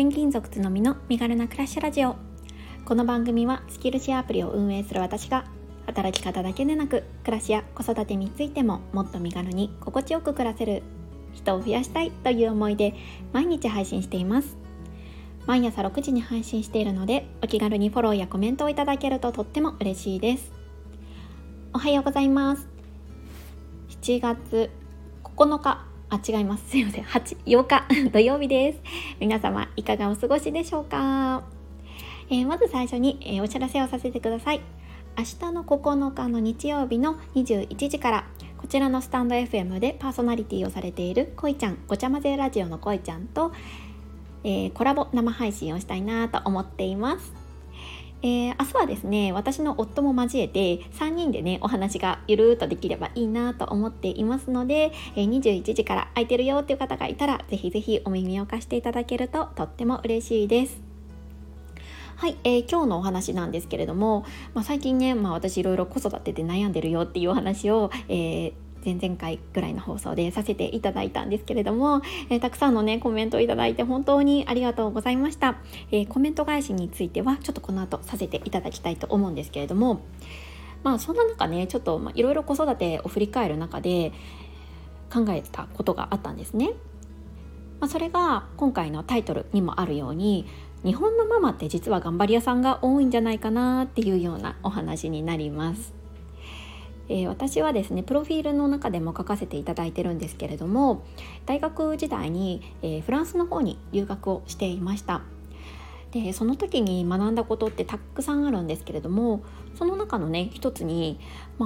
転勤族つのみの身軽な暮らしラジオ。この番組はスキルシェアアプリを運営する私が、働き方だけでなく暮らしや子育てについてももっと身軽に心地よく暮らせる人を増やしたいという思いで毎日配信しています。毎朝6時に配信しているので、お気軽にフォローやコメントをいただけるととっても嬉しいです。おはようございます。7月9日8日土曜日です。皆様いかがお過ごしでしょうか。まず最初に、お知らせをさせてください。明日の9日の日曜日の21時からこちらのスタンド FM でパーソナリティをされているこいちゃん、ごちゃまぜラジオのこいちゃんと、コラボ生配信をしたいなと思っています。明日はですね、私の夫も交えて3人でね、お話がゆるーっとできればいいなと思っていますので、21時から空いてるよっていう方がいたら、ぜひぜひお耳を貸していただけるととっても嬉しいです。はい、今日のお話なんですけれども、最近ね、私いろいろ子育てで悩んでるよっていうお話を、前々回ぐらいの放送でさせていただいたんですけれども、たくさんのねコメントをいただいて本当にありがとうございました。コメント返しについてはちょっとこの後させていただきたいと思うんですけれども、そんな中ね、ちょっといろいろ子育てを振り返る中で考えたことがあったんですね。それが今回のタイトルにもあるように、日本のママって実は頑張り屋さんが多いんじゃないかなっていうようなお話になります。私はですね、プロフィールの中でも書かせていただいてるんですけれども、大学時代に、フランスの方に留学をしていました。で、その時に学んだことってたくさんあるんですけれども、その中のね一つに、フ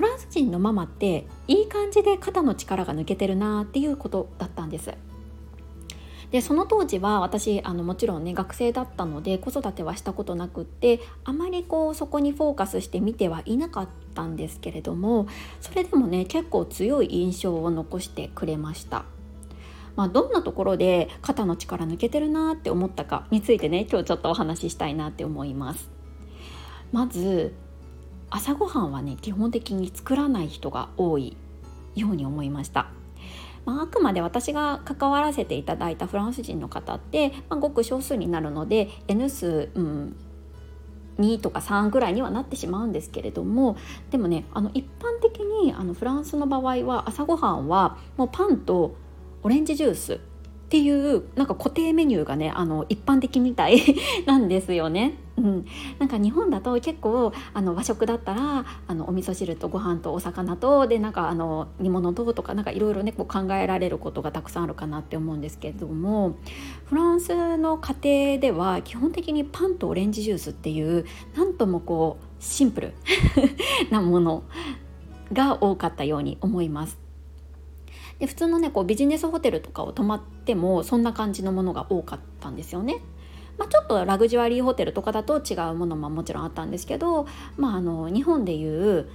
ランス人のママっていい感じで肩の力が抜けてるなっていうことだったんです。で、その当時は私もちろんね学生だったので子育てはしたことなくって、あまりそこにフォーカスして見てはいなかったんですけれども、それでもね結構強い印象を残してくれました。どんなところで肩の力抜けてるなって思ったかについてね、今日ちょっとお話ししたいなって思います。まず朝ごはんはね基本的に作らない人が多いように思いました。あくまで私が関わらせていただいたフランス人の方って、ごく少数になるので N 数、2とか3ぐらいにはなってしまうんですけれども、でもね一般的にフランスの場合は朝ごはんはもうパンとオレンジジュースっていう固定メニューがね一般的みたいなんですよね。日本だと結構和食だったらお味噌汁とご飯とお魚とで煮物とかいろいろね考えられることがたくさんあるかなって思うんですけれども、フランスの家庭では基本的にパンとオレンジジュースっていうなんともシンプルなものが多かったように思います。で、普通のねビジネスホテルとかを泊まってもそんな感じのものが多かったんですよね。ちょっとラグジュアリーホテルとかだと違うものももちろんあったんですけど、日本でいう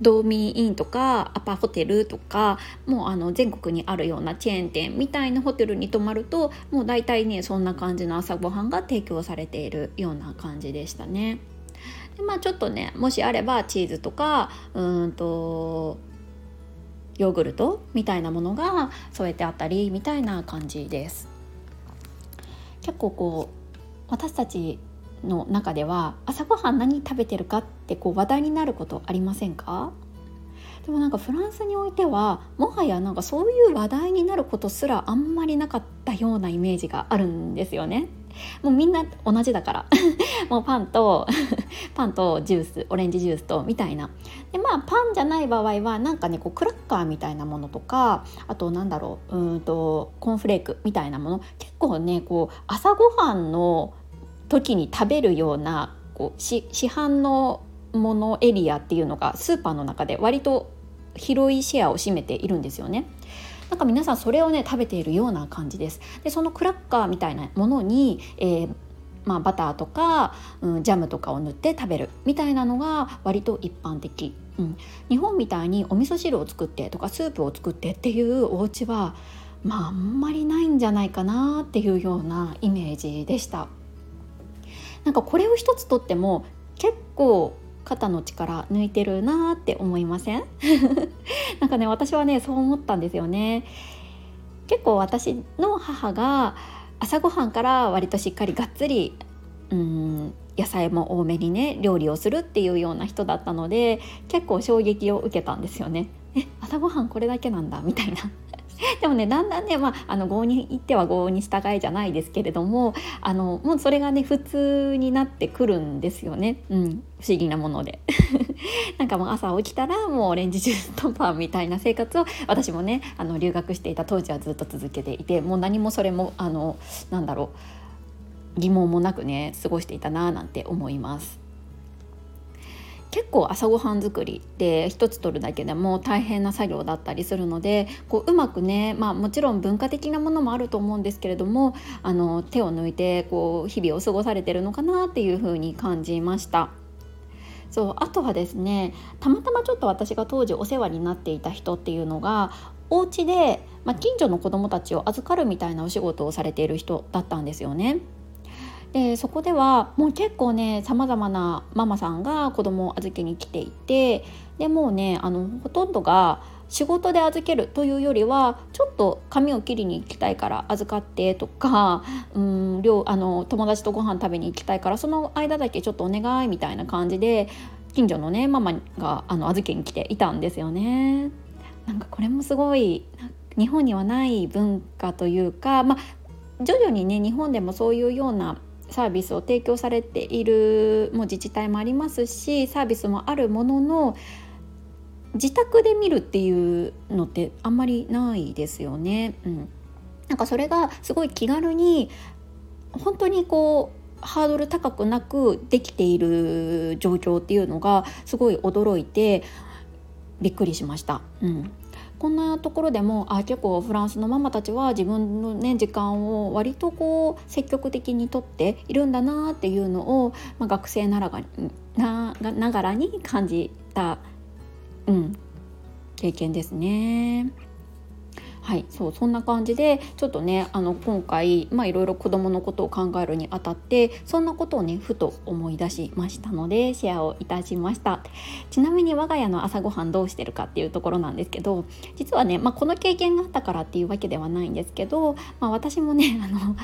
ドーミーインとかアパホテルとか、もう全国にあるようなチェーン店みたいなホテルに泊まると、もう大体ねそんな感じの朝ごはんが提供されているような感じでしたね。で、ちょっとねもしあればチーズとかヨーグルトみたいなものが添えてあったりみたいな感じです。結構私たちの中では朝ごはん何食べてるかって話題になることありませんか？でもフランスにおいてはもはやそういう話題になることすらあんまりなかったようなイメージがあるんですよね。もうみんな同じだからもうパンとジュース、オレンジジュースとみたいな。で、パンじゃない場合はクラッカーみたいなものとか、あとコーンフレークみたいなもの、結構ね朝ごはんの時に食べるような市販のものエリアっていうのがスーパーの中で割と広いシェアを占めているんですよね。皆さんそれをね食べているような感じです。で、そのクラッカーみたいなものに、バターとか、ジャムとかを塗って食べるみたいなのが割と一般的、日本みたいにお味噌汁を作ってとかスープを作ってっていうお家はあんまりないんじゃないかなっていうようなイメージでした。これを一つとっても結構肩の力抜いてるなって思いません？私はねそう思ったんですよね。結構私の母が朝ごはんから割としっかりがっつり野菜も多めにね料理をするっていうような人だったので、結構衝撃を受けたんですよね。朝ごはんこれだけなんだみたいなでもね、だんだんね、郷に行っては郷に従えじゃないですけれども、もうそれがね普通になってくるんですよね、不思議なものでなんかもう朝起きたらもうオレンジジュースとパンみたいな生活を私もね留学していた当時はずっと続けていて、もう何もそれもなんだろう疑問もなくね過ごしていたななんて思います。結構朝ごはん作りって一つ取るだけでも大変な作業だったりするので、こううまくね、もちろん文化的なものもあると思うんですけれども、手を抜いてこう日々を過ごされてるのかなっていうふうに感じました。そう、あとはですね、たまたまちょっと私が当時お世話になっていた人っていうのがお家で、近所の子どもたちを預かるみたいなお仕事をされている人だったんですよね。でそこではもう結構ね様々なママさんが子供を預けに来ていて、でもうねほとんどが仕事で預けるというよりはちょっと髪を切りに行きたいから預かってとか、友達とご飯食べに行きたいからその間だけちょっとお願いみたいな感じで近所のねママが預けに来ていたんですよね。なんかこれもすごい日本にはない文化というか、徐々にね日本でもそういうようなサービスを提供されているもう自治体もありますし、サービスもあるものの自宅で見るっていうのってあんまりないですよね、なんかそれがすごい気軽に本当にこうハードル高くなくできている状況っていうのがすごい驚いてびっくりしました、こんなところでも結構フランスのママたちは自分の、時間を割とこう積極的にとっているんだなっていうのを、学生ながらに感じた、経験ですね。はい、そんな感じでちょっとね今回、いろいろ子どものことを考えるにあたってそんなことをねふと思い出しましたのでシェアをいたしました。ちなみに我が家の朝ごはんどうしてるかっていうところなんですけど、実はね、この経験があったからっていうわけではないんですけど、私もね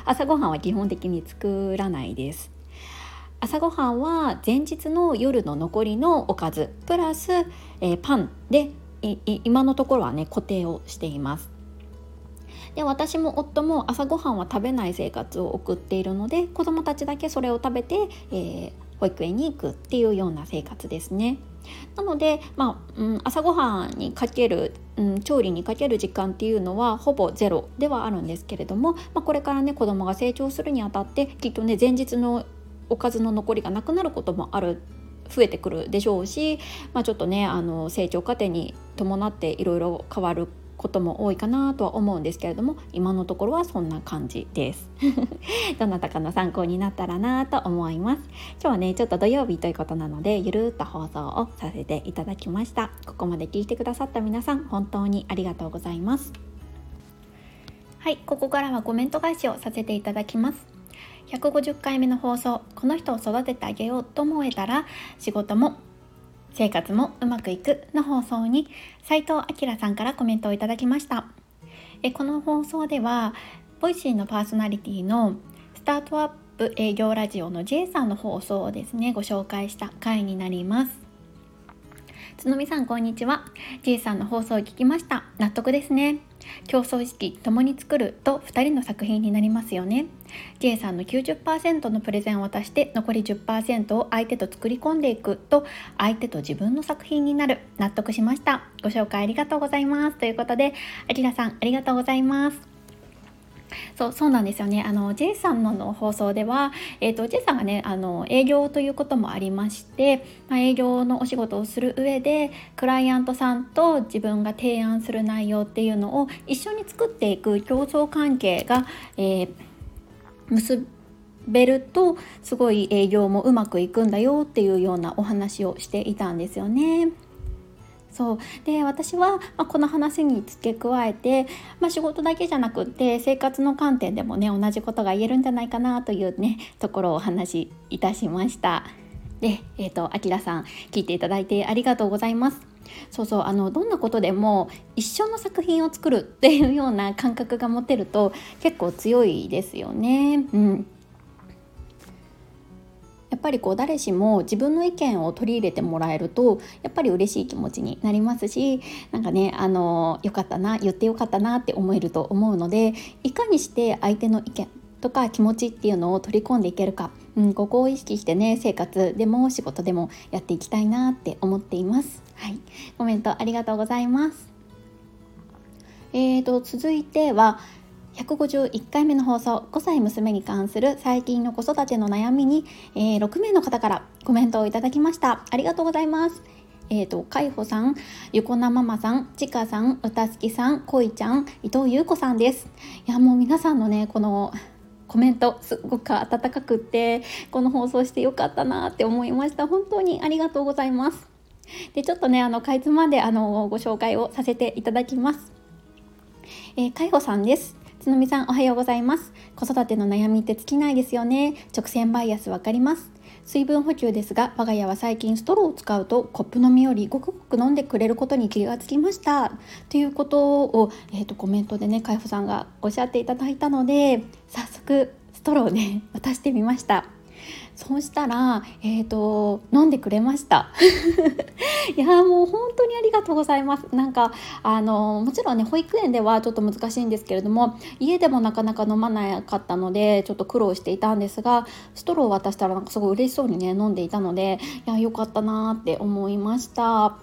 朝ごはんは基本的に作らないです。朝ごはんは前日の夜の残りのおかずプラス、パンで今のところはね固定をしています。で私も夫も朝ごはんは食べない生活を送っているので、子どもたちだけそれを食べて、保育園に行くっていうような生活ですね。なので、朝ごはんにかける、調理にかける時間っていうのはほぼゼロではあるんですけれども、これからね子どもが成長するにあたってきっとね前日のおかずの残りがなくなることも増えてくるでしょうし、ちょっとね成長過程に伴っていろいろ変わることも多いかなとは思うんですけれども、今のところはそんな感じですどなたかの参考になったらなと思います。今日はねちょっと土曜日ということなのでゆるっと放送をさせていただきました。ここまで聞いてくださった皆さん本当にありがとうございます。はい、ここからはコメント返しをさせていただきます。150回目の放送、この人を育ててあげようと思えたら仕事も生活もうまくいくの放送に斉藤明さんからコメントをいただきました。この放送ではボイシーのパーソナリティのスタートアップ営業ラジオの J さんの放送をですねご紹介した回になります。つのみさんこんにちは。 J さんの放送を聞きました。納得ですね。競争意識、共に作ると2人の作品になりますよね。 J さんの 90% のプレゼンを渡して残り 10% を相手と作り込んでいくと相手と自分の作品になる。納得しました。ご紹介ありがとうございます。ということであきらさんありがとうございます。そうなんですよね。J さんの放送では、J さんがね営業ということもありまして、営業のお仕事をする上でクライアントさんと自分が提案する内容っていうのを一緒に作っていく競争関係が、結べるとすごい営業もうまくいくんだよっていうようなお話をしていたんですよね。そうで私は、この話に付け加えて、仕事だけじゃなくって生活の観点でもね同じことが言えるんじゃないかなというねところをお話しいたしました。で、あきらさん聞いていただいてありがとうございます。そうそう、どんなことでも一緒の作品を作るっていうような感覚が持てると結構強いですよね。うん、やっぱりこう誰しも自分の意見を取り入れてもらえるとやっぱり嬉しい気持ちになりますし、なんかね、よかったな、言ってよかったなって思えると思うので、いかにして相手の意見とか気持ちっていうのを取り込んでいけるか、ここを意識してね、生活でも仕事でもやっていきたいなって思っています。はい、コメントありがとうございます。続いては151回目の放送、5歳娘に関する最近の子育ての悩みに、6名の方からコメントをいただきました。ありがとうございます。かいほさん、ゆこなママさん、ちかさん、うたすきさん、こいちゃん、伊藤ゆうこさんです。いや、もう皆さんのね、このコメントすごく温かくって、この放送してよかったなって思いました。本当にありがとうございます。でちょっとね、かいつまでご紹介をさせていただきます。かいほさんです。つのみさん、おはようございます。子育ての悩みって尽きないですよね。直線バイアスわかります。水分補給ですが、我が家は最近ストローを使うとコップ飲みよりごくごく飲んでくれることに気がつきましたということを、コメントでね、かいほさんがおっしゃっていただいたので、早速ストローをね、渡してみました。そうしたら、飲んでくれましたいやもう本当にありがとうございます。なんかもちろんね、保育園ではちょっと難しいんですけれども、家でもなかなか飲まなかったのでちょっと苦労していたんですが、ストローを渡したらなんかすごい嬉しそうにね、飲んでいたので、いや良かったなって思いました。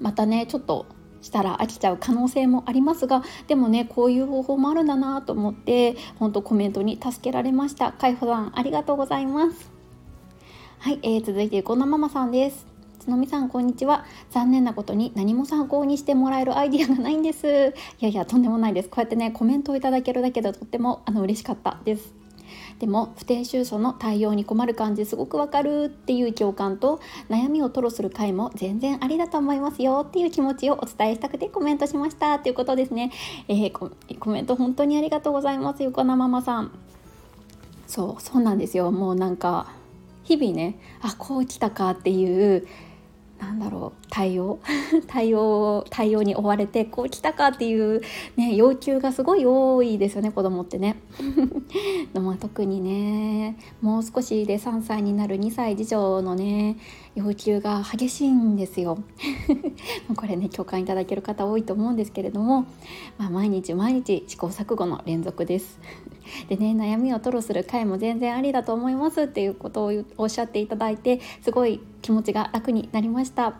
またね、ちょっとしたら飽きちゃう可能性もありますが、でもね、こういう方法もあるんだなと思って、本当コメントに助けられました。かいほさん、ありがとうございます。はい、続いてゆこなママさんです。つのみさん、こんにちは。残念なことに何も参考にしてもらえるアイディアがないんです。いやいや、とんでもないです。こうやってね、コメントをいただけるだけでとっても嬉しかったです。でも不定収穫の対応に困る感じすごくわかるっていう共感と、悩みを吐露する回も全然ありだと思いますよっていう気持ちをお伝えしたくてコメントしましたということですね。コメント本当にありがとうございます、ゆこなママさん。そうなんですよ。もうなんか日々ね、あ、こう来たかっていう、なんだろう、対応に追われて、こう来たかっていう、ね、要求がすごい多いですよね、子供ってねでも特にね、もう少しで3歳になる2歳次女のね、要求が激しいんですよこれね、共感いただける方多いと思うんですけれども、まあ、毎日試行錯誤の連続ですでね、悩みを吐露する回も全然ありだと思いますっていうことをおっしゃっていただいて、すごい気持ちが楽になりました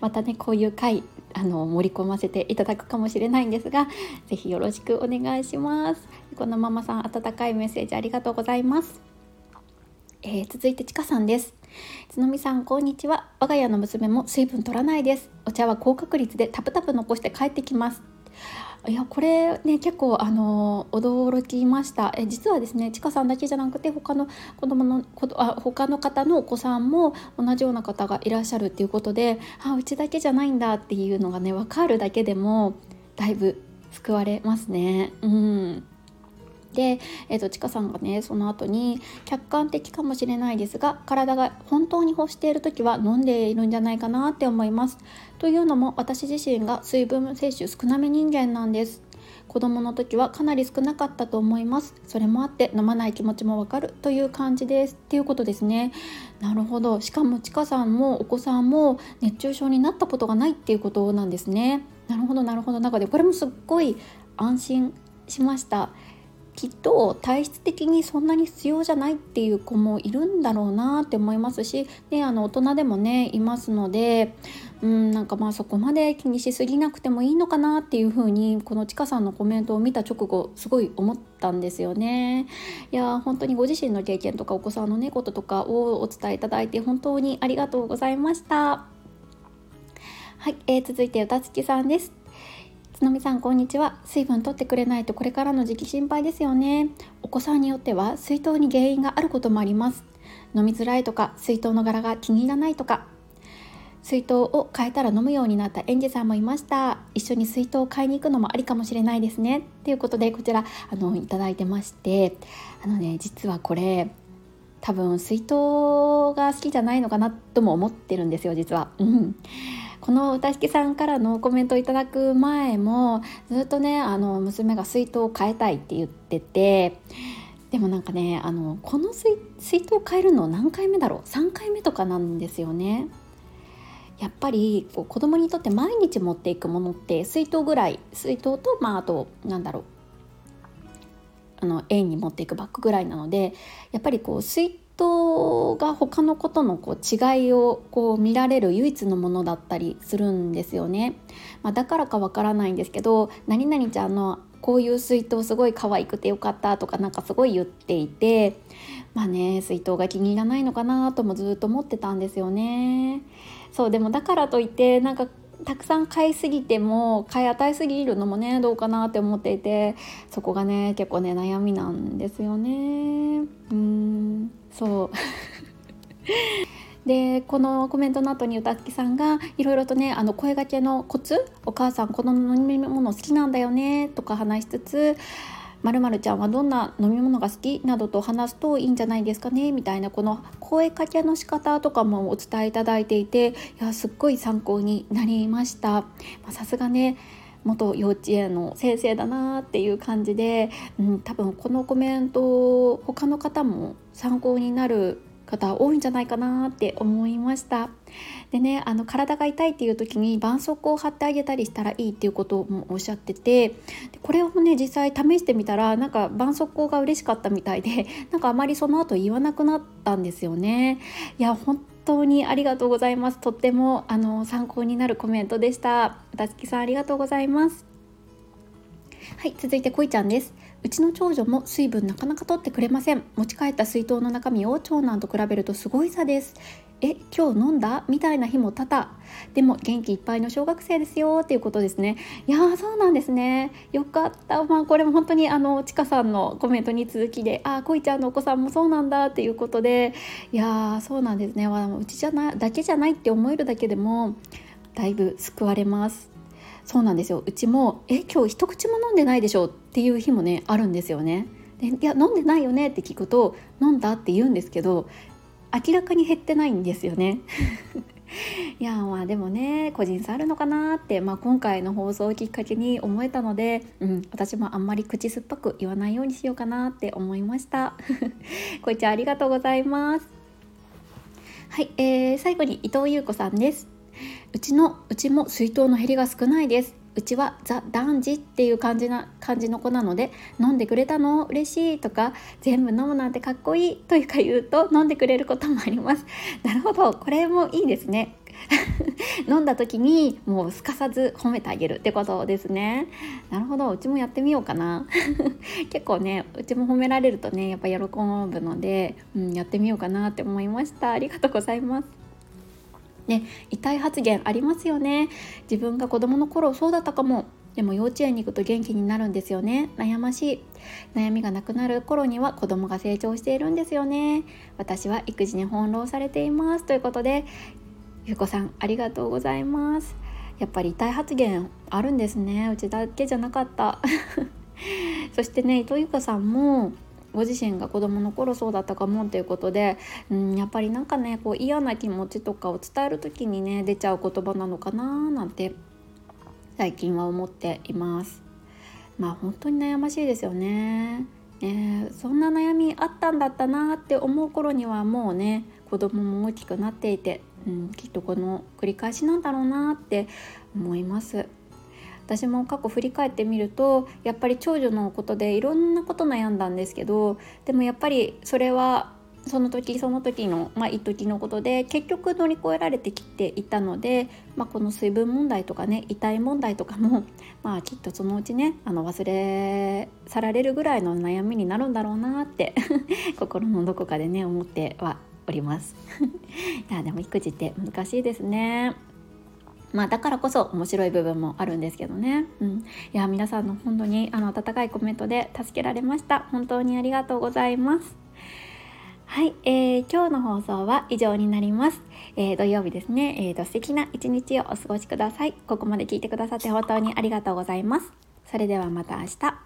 またね、こういう回盛り込ませていただくかもしれないんですが、ぜひよろしくお願いします。このママさん、温かいメッセージありがとうございます。続いてちかさんです。つのみさん、こんにちは。我が家の娘も水分取らないです。お茶は高確率でタプタプ残して帰ってきます。いや、これね、結構驚きました。実はですね、ちかさんだけじゃなくて他の方のお子さんも同じような方がいらっしゃるっていうことで、あ、うちだけじゃないんだっていうのがね、分かるだけでもだいぶ救われますね。で、ちかさんがね、その後に客観的かもしれないですが、体が本当に欲しているときは飲んでいるんじゃないかなって思います。というのも、私自身が水分摂取少なめ人間なんです。子供の時はかなり少なかったと思います。それもあって飲まない気持ちもわかるという感じですっていうことですね。なるほど。しかもちかさんもお子さんも熱中症になったことがないっていうことなんですね。なるほどなるほど。中でこれもすっごい安心しました。きっと体質的にそんなに必要じゃないっていう子もいるんだろうなって思いますし、ね、大人でもね、いますので、なんかまあそこまで気にしすぎなくてもいいのかなっていうふうに、このちかさんのコメントを見た直後すごい思ったんですよね。いや、本当にご自身の経験とかお子さんのね、こととかをお伝えいただいて本当にありがとうございました。はい、続いてうたつきさんです。つのみさん、こんにちは。水分取ってくれないとこれからの時期心配ですよね。お子さんによっては水筒に原因があることもあります。飲みづらいとか、水筒の柄が気に入らないとか。水筒を変えたら飲むようになった園児さんもいました。一緒に水筒を買いに行くのもありかもしれないですねということで、こちらいただいてまして、ね、実はこれ多分水筒が好きじゃないのかなとも思ってるんですよ、実は。この歌引きさんからのコメントをいただく前もずっとね娘が水筒を変えたいって言ってて、でもなんかねこの水筒を変えるの何回目だろう、3回目とかなんですよね。やっぱりこう子供にとって毎日持っていくものって水筒ぐらい、水筒とあとなんだろう園に持っていくバッグぐらいなので、やっぱりこう水筒が他のことのこう違いをこう見られる唯一のものだったりするんですよね。だからかわからないんですけど、何々ちゃんのこういう水筒すごい可愛くてよかったとかなんかすごい言っていて、水筒が気に入らないのかなともずっと思ってたんですよね。そう、でもだからといってなんかたくさん買いすぎても買い与えすぎるのもねどうかなって思っていて、そこがね結構ね悩みなんですよね。でこのコメントの後に歌月さんがいろいろとね声掛けのコツ、お母さんこの飲み物好きなんだよねとか話しつつ、〇〇ちゃんはどんな飲み物が好きなどと話すといいんじゃないですかねみたいな、この声かけの仕方とかもお伝えいただいていて、いやすっごい参考になりました。さすがね元幼稚園の先生だなっていう感じで、多分このコメント他の方も参考になる方多いんじゃないかなって思いました。でね体が痛いっていう時に絆創膏を貼ってあげたりしたらいいっていうこともおっしゃってて、これをね実際試してみたらなんか絆創膏が嬉しかったみたいで、なんかあまりその後言わなくなったんですよね。いや本当にありがとうございます。とっても参考になるコメントでした。たつきさんありがとうございます。はい、続いてこいちゃんです。うちの長女も水分なかなか取ってくれません。持ち帰った水筒の中身を長男と比べるとすごい差です。今日飲んだみたいな日も多々。でも元気いっぱいの小学生ですよっていうことですね。いやーそうなんですね。よかった。これも本当にちかさんのコメントに続きで、こいちゃんのお子さんもそうなんだっていうことで、いやーそうなんですね。うちだけじゃないって思えるだけでもだいぶ救われます。そうなんですよ。うちも今日一口も飲んでないでしょっていう日もねあるんですよね。で、いや飲んでないよねって聞くと飲んだって言うんですけど、明らかに減ってないんですよね。いやでもね個人差あるのかなって、今回の放送をきっかけに思えたので、私もあんまり口酸っぱく言わないようにしようかなって思いました。こいちゃんありがとうございます。はい、最後に伊藤優子さんです。うちも水筒の減りが少ないです。うちはザ・ダンジっていう感じの子なので、飲んでくれたの嬉しいとか、全部飲むなんてかっこいいというか言うと飲んでくれることもあります。なるほど、これもいいですね。飲んだ時にもうすかさず褒めてあげるってことですね。なるほど、うちもやってみようかな。結構ねうちも褒められるとねやっぱ喜ぶので、やってみようかなって思いました。ありがとうございます。痛い発言ありますよね。自分が子供の頃そうだったかも。でも幼稚園に行くと元気になるんですよね。悩ましい。悩みがなくなる頃には子供が成長しているんですよね。私は育児に翻弄されていますということで、ゆうこさんありがとうございます。やっぱり痛い発言あるんですね。うちだけじゃなかった。そしてね伊藤ゆうこさんもご自身が子供の頃そうだったかもということで、やっぱりなんかねこう嫌な気持ちとかを伝えるときにね出ちゃう言葉なのかななんて最近は思っています。本当に悩ましいですよね。そんな悩みあったんだったなって思う頃にはもうね子供も大きくなっていて、きっとこの繰り返しなんだろうなって思います。私も過去振り返ってみるとやっぱり長女のことでいろんなこと悩んだんですけど、でもやっぱりそれはその時その時の一時のことで結局乗り越えられてきていたので、この水分問題とかね痛い問題とかもきっとそのうちね忘れ去られるぐらいの悩みになるんだろうなって心のどこかでね思ってはおります。いやでも育児って難しいですね。だからこそ面白い部分もあるんですけどね、いや皆さんの本当に温かいコメントで助けられました。本当にありがとうございます。はい、今日の放送は以上になります。土曜日ですね、素敵な一日をお過ごしください。ここまで聞いてくださって本当にありがとうございます。それではまた明日。